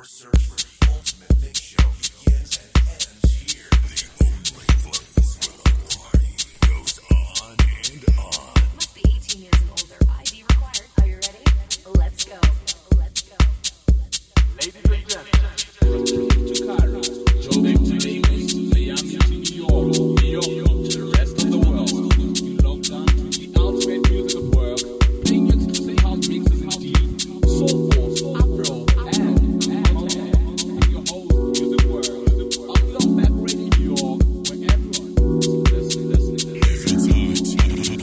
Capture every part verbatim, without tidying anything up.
your search for the ultimate mix show begins and ends here. The only place where the party goes on and on. Must be eighteen years and older. I D required. Are you ready? Let's go. Let's go. Ladies and gentlemen, Chicago, Jordan to Davis, Miami to New York, New York, New York to the rest of the world. You log down to the ultimate music world. Playing your Tuesday house mixes and deep, soulful, soulful, and, and, and your whole music world. Upload Peg Radio New York, where everyone is listening, listening, listening. We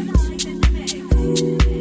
play it. We play it.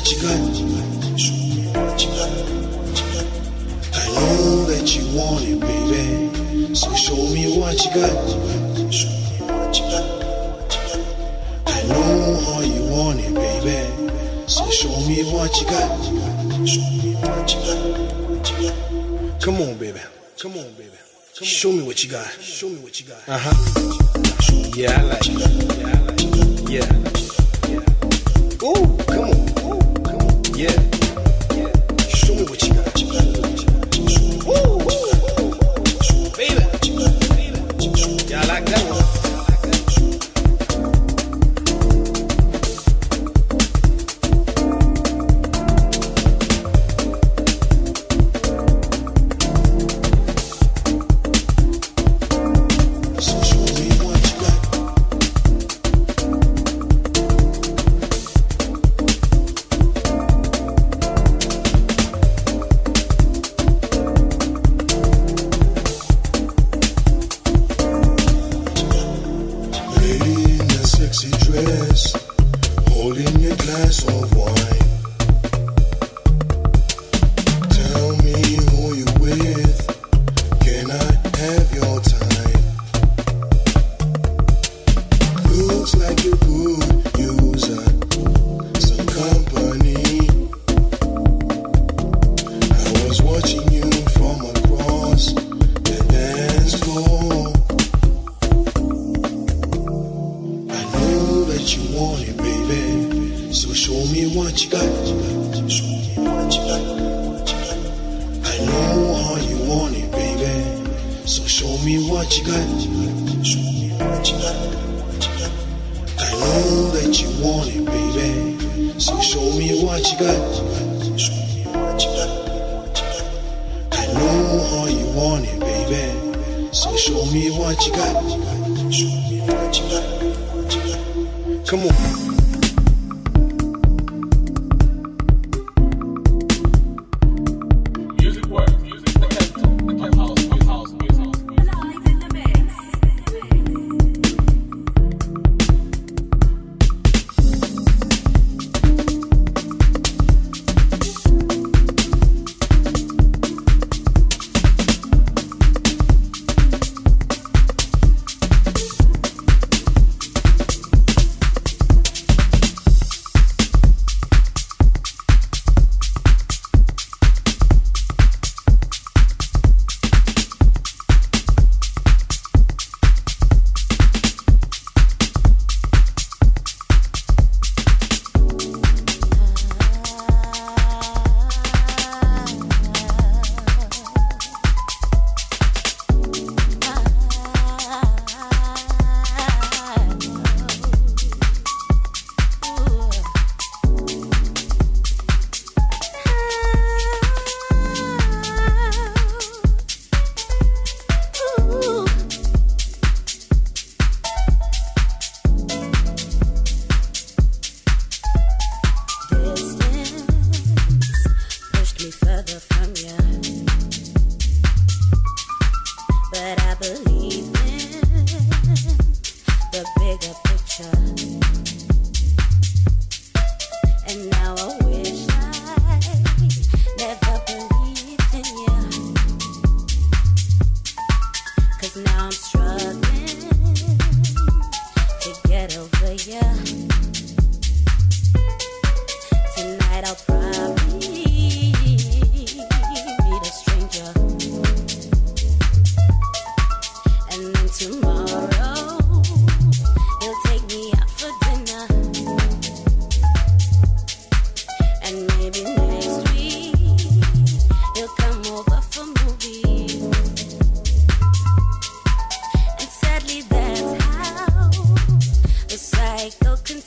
what you got. I know that you want it, baby. So show me what you got. I know how you want it, baby. So show me what you got. Come on, baby. Come on, baby. Come on. Show me what you got. Show me what you got. Uh huh. Yeah, I like it. Yeah, I like it. Yeah. Yeah. Ooh, come on. Ooh, come on. Yeah. Yeah. Show me what you got. Ooh, ooh, ooh. Baby. Baby. Yeah, I like that one. Don't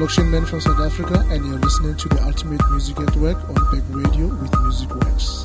I'm Shinman from South Africa, and you're listening to the Ultimate Music Network on Peg Radio with Music Works.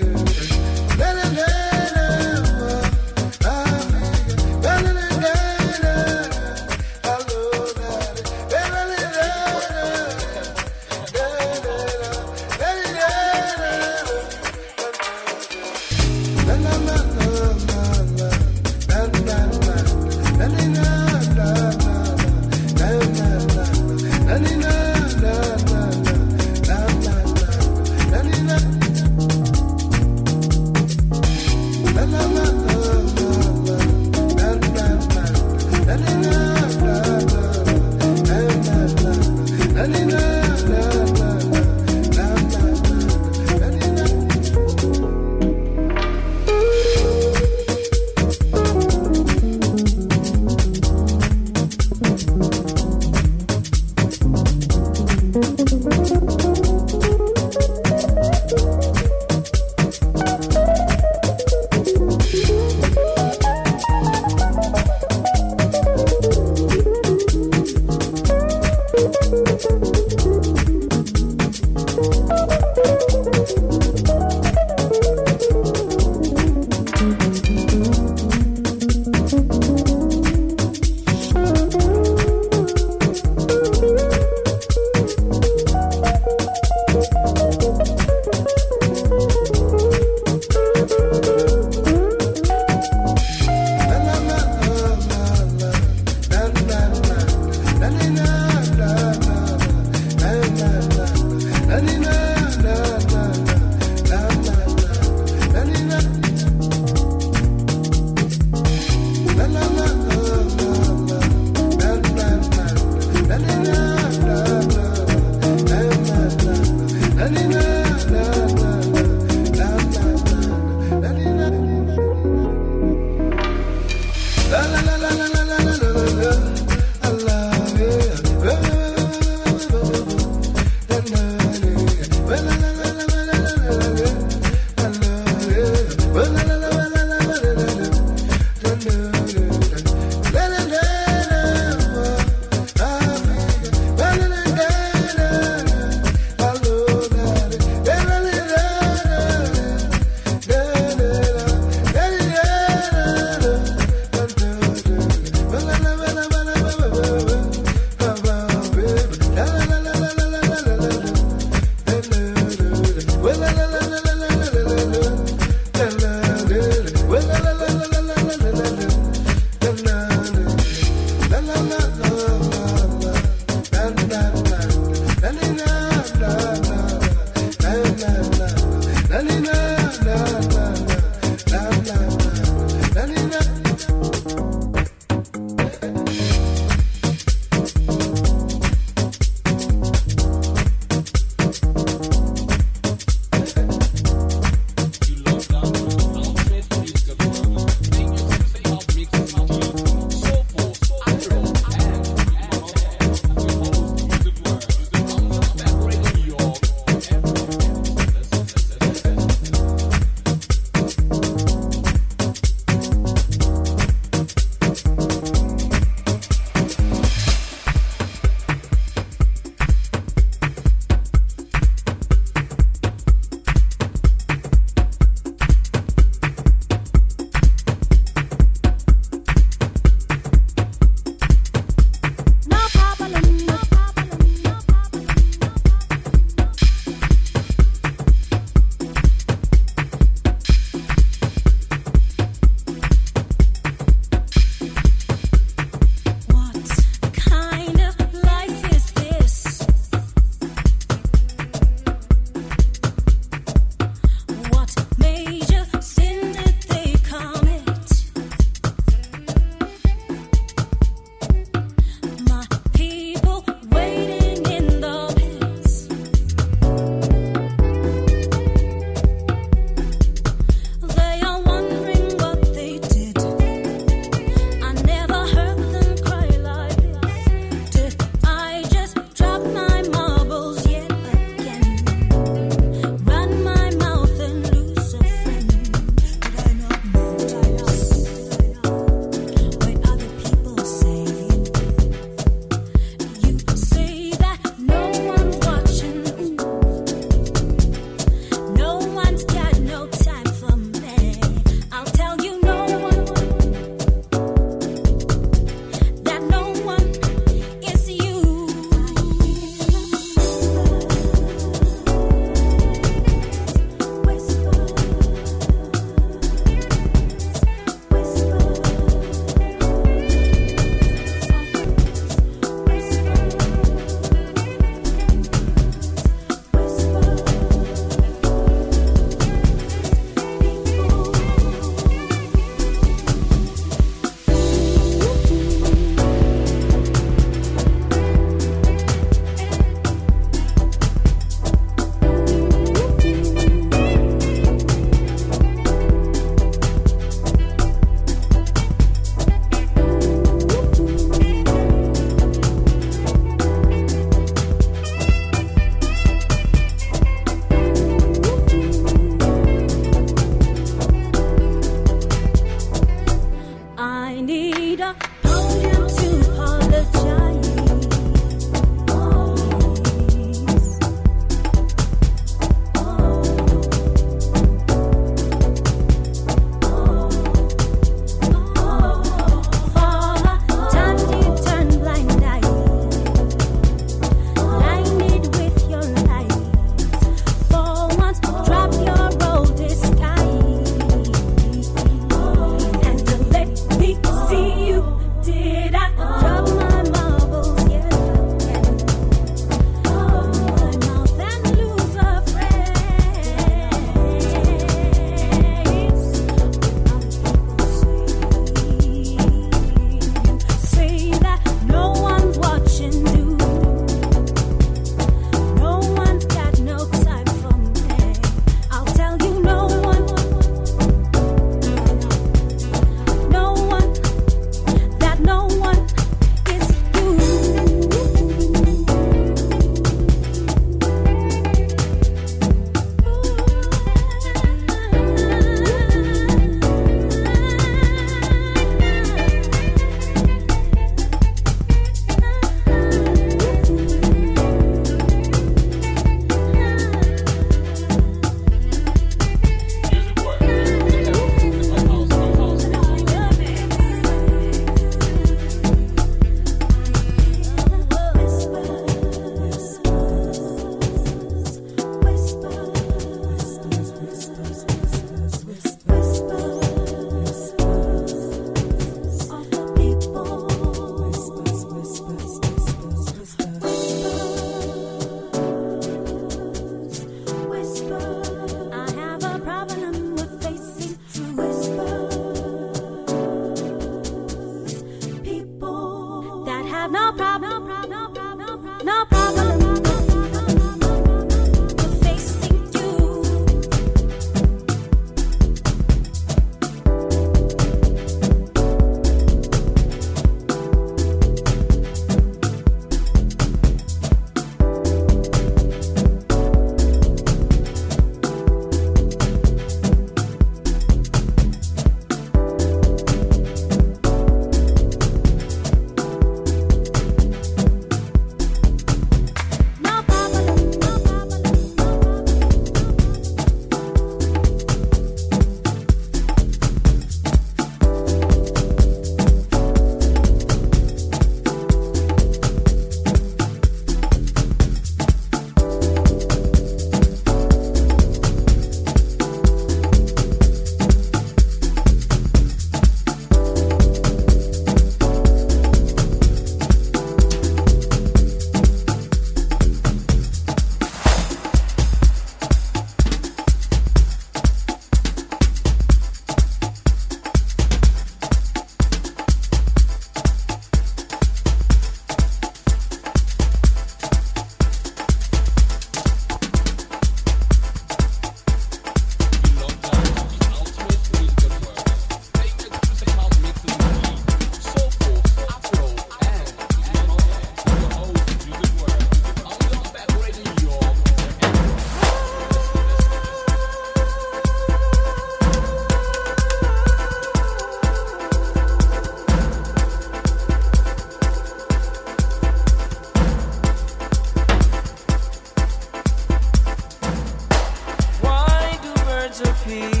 happy.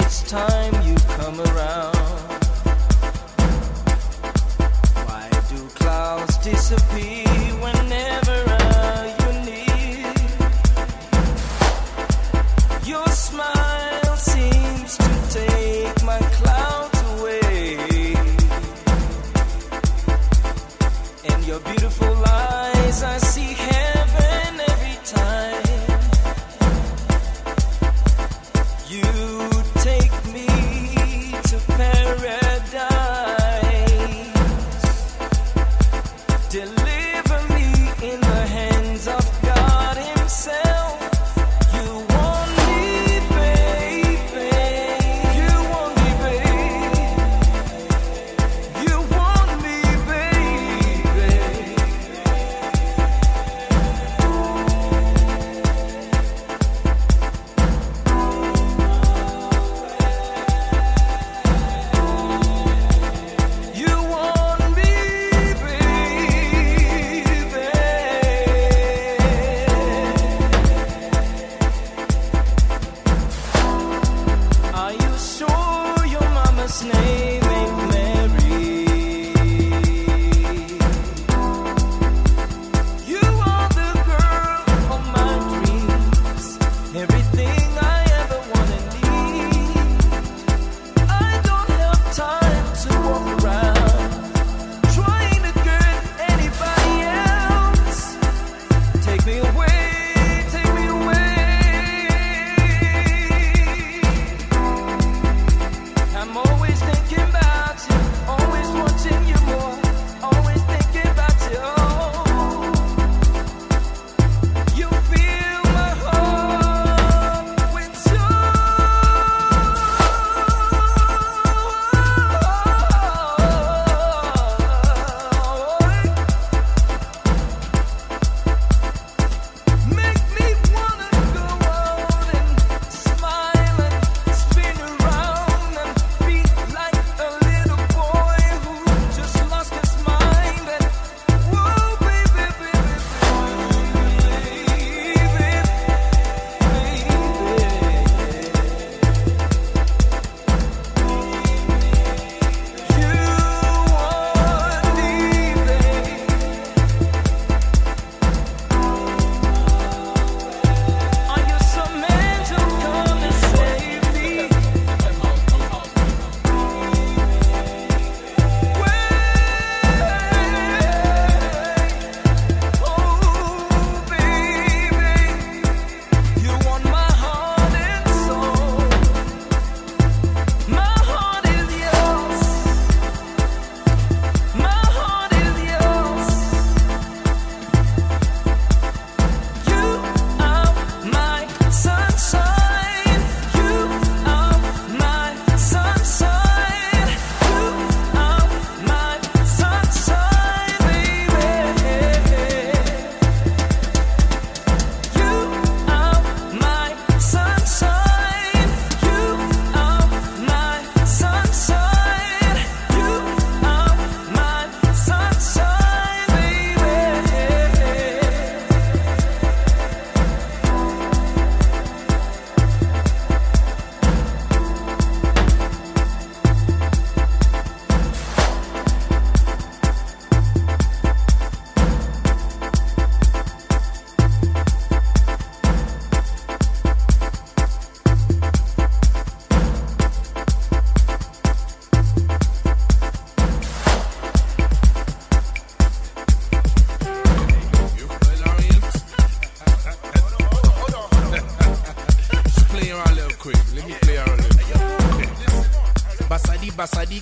It's time you come around. Why do clouds disappear whenever you're near? Your smile seems to take my clouds away, and your beautiful eyes, I see heaven every time.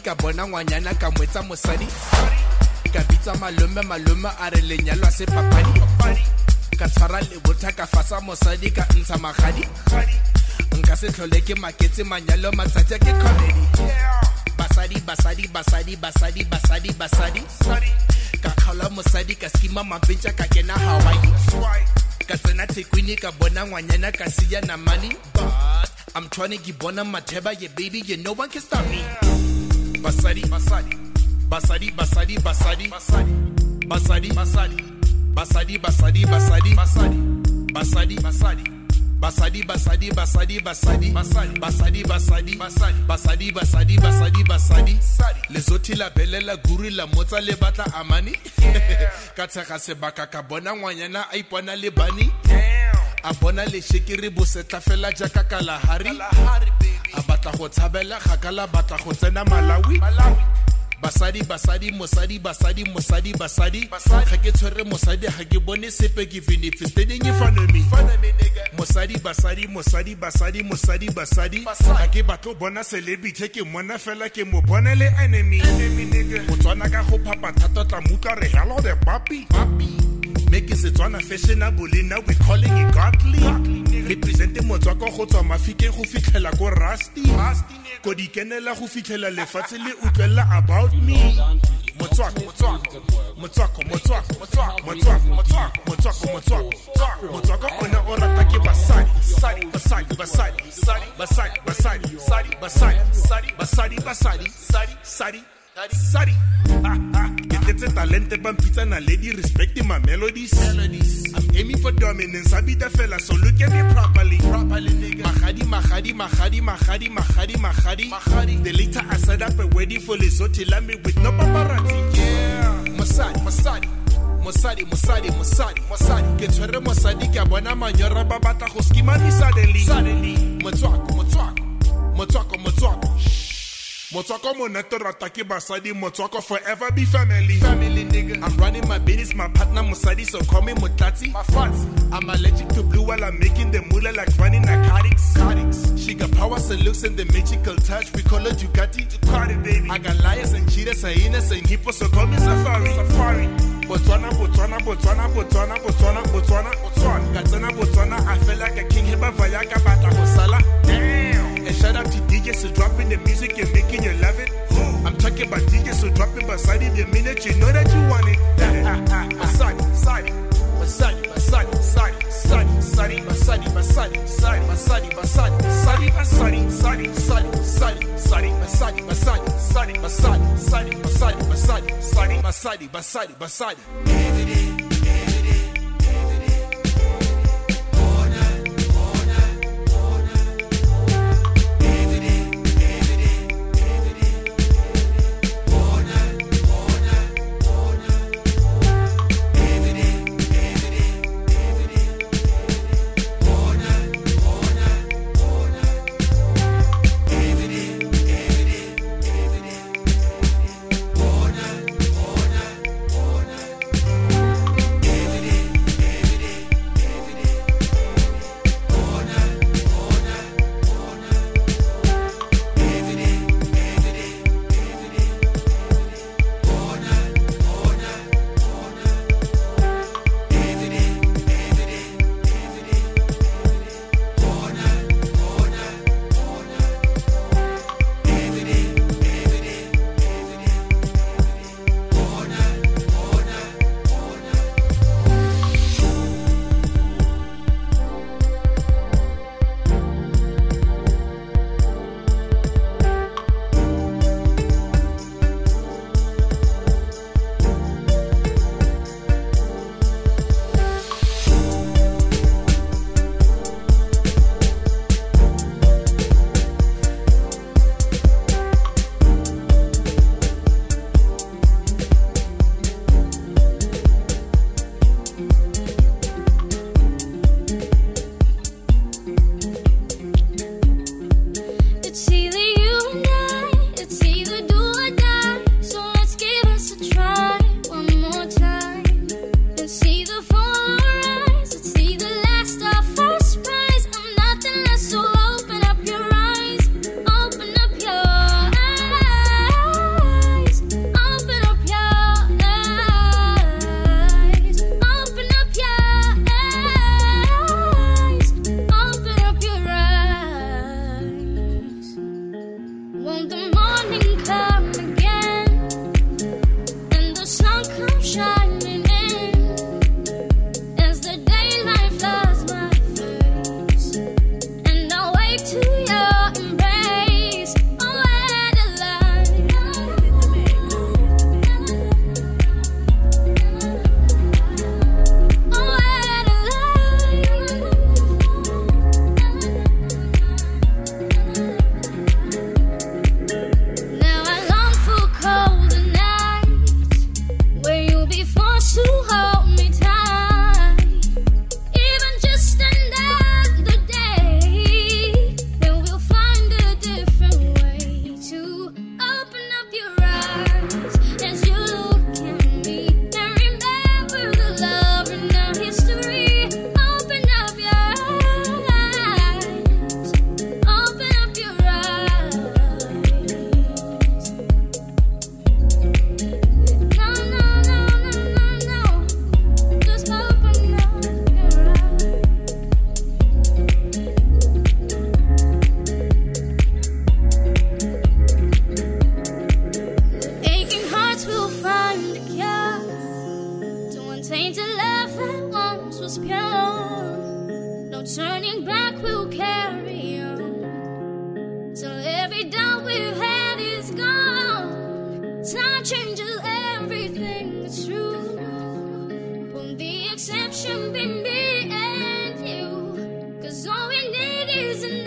Kabona ngwanyana ka mwetsa mosadi ka bitsa malome malome a re lenyalo a se papadi ka tshwara le botha ka fasa mosadi ka ntsha magadi nka se tlhole ke maketse manyalo matsatsi ke comedy basadi basadi basadi basadi basadi basadi ka khala mosadi ka skima mabetsa ka kena Hawaii ka tsena tsekwini ka bona ngwanyana ka siya na mali but I'm trying to give bona matheba ye baby you no one can stop me. Basadi, basadi, basadi, basadi, basadi, basadi, basadi, basadi, basadi, basadi, basadi, basadi, basadi, basadi, Basadi basadi basadi basadi basadi basadi basadi basadi basadi basadi lesoti la belle la guri la motsa le batla amani katsaka sebaka ka bona ngwanyana a ipona le bani a bona le shekere bosetla fela jaka ka la hari a batla go tshabela gakala batla go tsena Malawi Basadi, basadi, mosadi, basadi, mosadi, basadi. Basadi, haketore mosadi, hakebone sepe giving if it's standing in front of me. Mosadi, basadi, mosadi, basadi, mosadi, basadi. Hakebato bona celebi take mona fella ke mo bonele enemy. Enemy nigga. Motwana ka go papa thata tla muka re hello the papi. Papi. Make it Setswana fashionable now we calling it godly. Represent Motswako go tswa mafike go fitlhela go rusty. Rusty. Ko dikenela go fitlhela lefatshe le utlwela about me Motswako Motswako Motswako Motswako Motswako Motswako Motswako Motswako ona ora take basadi basadi basadi basadi basadi basadi basadi basadi basadi basadi basadi basadi It's a talented man, pizza and a lady respecting my melodies. melodies. I'm aiming for dominance. I be the fella, so look at me properly. Properly, nigga. Mahadi, Mahadi, Mahadi, Mahadi, Mahadi, Mahadi, Mahadi. The later I set up a wedding for Lesotho Lami with no paparazzi. Yeah, Masadi, Masadi. Mosadi, Mosadi, Mosadi, Mosadi. Get to the Mosadi, Kabana, Manyora, Babata, Hoskimani, suddenly. Suddenly. Motswako, Motswako. Motswako, Motswako. Motswako moneto rataki basadi Motswako forever be family Family nigga I'm running my business my partner Mosadi so call me Motati My fans I'm allergic to blue while I'm making the moolah like running narcotics She got powers and looks and the magical touch we call her Ducati Ducati baby I got liars and cheaters and hyenas and hippos so call me Safari Safari Botswana, Botswana, Botswana, Botswana, Botswana, Botswana, Botswana Katswana, Botswana I feel like a king heba vayaka bata hosala Damn And shout out to D Js who dropping the music and making you love it. Ooh. I'm talking about D Js who dropping beside you the minute you know that you want it. Masadi, Masadi, Masadi, Masadi, Masadi, Masadi, Masadi, Masadi, Masadi, Masadi, Masadi, Masadi, Masadi, Masadi, Masadi, Masadi, Masadi, Masadi, Masadi, Masadi, Masadi, Masadi, Masadi, Masadi, Masadi, Masadi, Masadi. coming back will carry on. So every doubt we've had is gone. Time changes everything, it's true. Won't the exception be me and you? Cause all we need is an